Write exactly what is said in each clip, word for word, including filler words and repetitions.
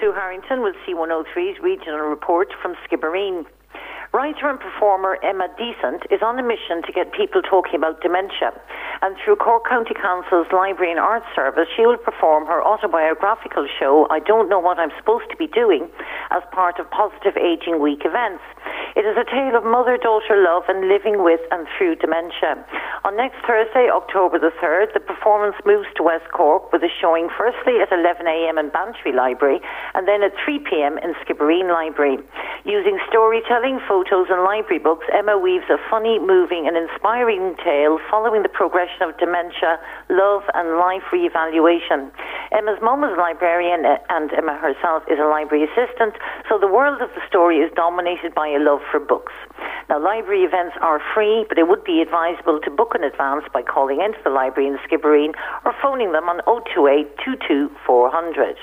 Sue Harrington with C one oh three's regional report from Skibbereen. Writer and performer Emma Decent is on a mission to get people talking about dementia, and through Cork County Council's Library and Arts Service, she will perform her autobiographical show, I Don't Know What I'm Supposed to Be Doing, as part of Positive Aging Week events. It is a tale of mother-daughter love and living with and through dementia. On next Thursday, October the third, the performance moves to West Cork with a showing firstly at eleven a.m. in Bantry Library and then at three p.m. in Skibbereen Library. Using storytelling, photos and library books, Emma weaves a funny, moving and inspiring tale following the progression of dementia, love and life reevaluation. Emma's mum is a librarian and Emma herself is a library assistant, so the world of the story is dominated by a love for books. Now, library events are free, but it would be advisable to book in advance by calling into the library in Skibbereen or phoning them on oh two eight, two two four hundred.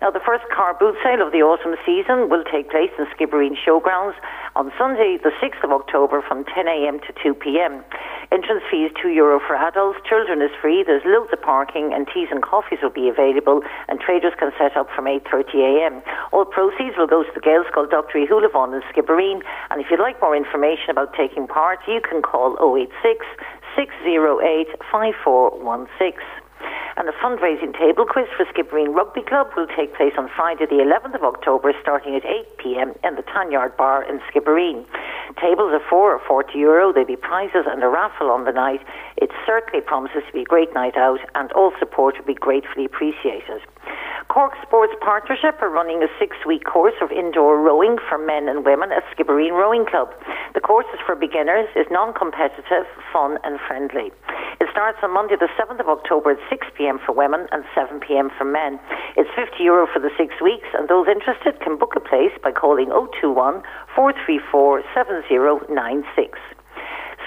Now, the first car boot sale of the autumn season will take place in Skibbereen Showgrounds on Sunday, the sixth of October from ten a.m. to two p.m. Entrance fee is two euro for adults, children is free, there's loads of parking, and teas and coffees will be available, and traders can set up from eight thirty a.m. All proceeds will go to the Gaelscoil Doctor Houlihan in Skibbereen, and if you'd like more information about taking part, you can call oh eight six, six oh eight, five four one six. And a fundraising table quiz for Skibbereen Rugby Club will take place on Friday the eleventh of October starting at eight p.m. in the Tanyard Bar in Skibbereen. Tables are four or forty euro, there'll be prizes and a raffle on the night. It certainly promises to be a great night out, and all support will be gratefully appreciated. Cork Sports Partnership are running a six-week course of indoor rowing for men and women at Skibbereen Rowing Club. The course is for beginners, is non-competitive, fun and friendly. It starts on Monday the seventh of October at six p.m. for women and seven p.m. for men. It's fifty euro for the six weeks and those interested can book a place by calling oh two one, four three four, seven oh nine six.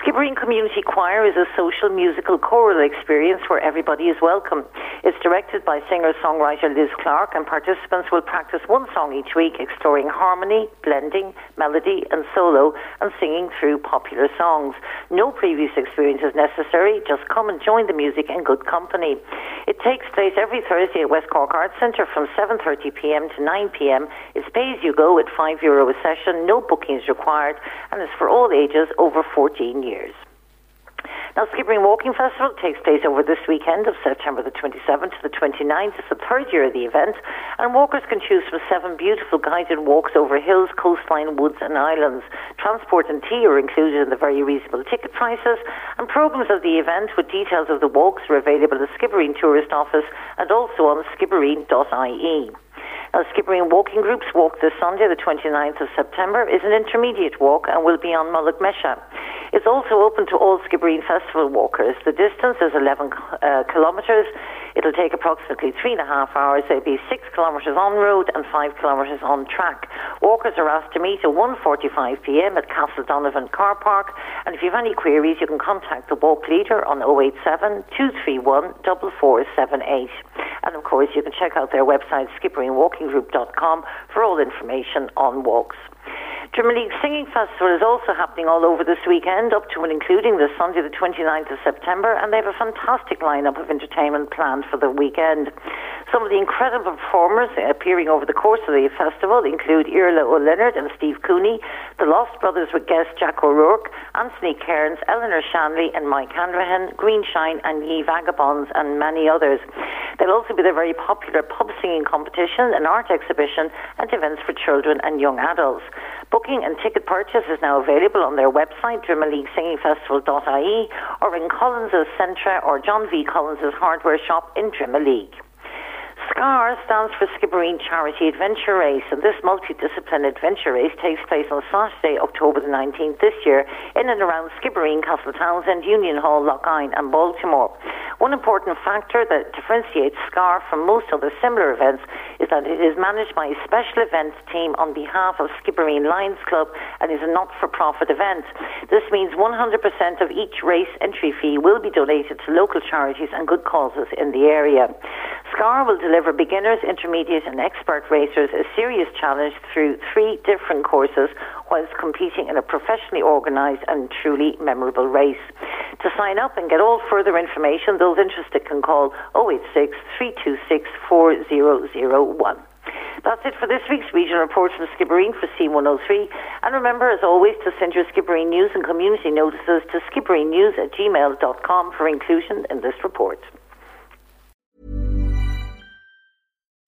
Skibbereen Community Choir is a social, musical, choral experience where everybody is welcome. It's directed by singer-songwriter Liz Clark, and participants will practice one song each week, exploring harmony, blending, melody and solo, and singing through popular songs. No previous experience is necessary, just come and join the music in good company. It takes place every Thursday at West Cork Arts Centre from seven thirty p.m. to nine p.m. It's pay-as-you-go at five euro a session, no booking is required, and it's for all ages over fourteen years. Years. Now, Skibbereen Walking Festival takes place over this weekend of September the twenty-seventh to the twenty-ninth. It's the third year of the event, and walkers can choose from seven beautiful guided walks over hills, coastline, woods and islands. Transport and tea are included in the very reasonable ticket prices, and programmes of the event with details of the walks are available at the Skibbereen Tourist Office and also on skibbereen dot i e. Now, Skibbereen Walking Group's walk this Sunday, the twenty-ninth of September, is an intermediate walk and will be on Mullaghmesha. It's also open to all Skibbereen Festival walkers. The distance is eleven kilometres. It'll take approximately three and a half hours. There'll be six kilometres on road and five kilometres on track. Walkers are asked to meet at one forty-five p.m. at Castle Donovan Car Park. And if you have any queries, you can contact the walk leader on oh eight seven, two three one, four four seven eight. And of course, you can check out their website, Skibbereen Walking Group dot com, for all information on walks. Dromaleague Singing Festival is also happening all over this weekend, up to and including this Sunday, the twenty-ninth of September, and they have a fantastic lineup of entertainment planned for the weekend. Some of the incredible performers appearing over the course of the festival include Irla O'Leonard and Steve Cooney, The Lost Brothers with guest Jack O'Rourke, Anthony Cairns, Eleanor Shanley and Mike Handrahan, Greenshine and Ye Vagabonds and many others. There'll also be the very popular pub singing competition, an art exhibition and events for children and young adults. Booking and ticket purchase is now available on their website, Dromaleague Singing Festival dot I E, or in Collins's Centra or John V. Collins's hardware shop in Dromaleague. SCAR stands for Skibbereen Charity Adventure Race, and this multidiscipline adventure race takes place on Saturday, October the nineteenth this year, in and around Skibbereen, Castle Townsend, Union Hall, Lough Hyne and Baltimore. One important factor that differentiates SCAR from most other similar events is that it is managed by a special events team on behalf of Skibbereen Lions Club and is a not-for-profit event. This means one hundred percent of each race entry fee will be donated to local charities and good causes in the area. SCAR will deliver beginners, intermediate and expert racers a serious challenge through three different courses whilst competing in a professionally organised and truly memorable race. To sign up and get all further information, those interested can call oh eight six, three two six, four zero zero one. That's it for this week's Regional Report from Skibbereen for C one oh three. And remember, as always, to send your Skibbereen news and community notices to skibbereen news at gmail dot com for inclusion in this report.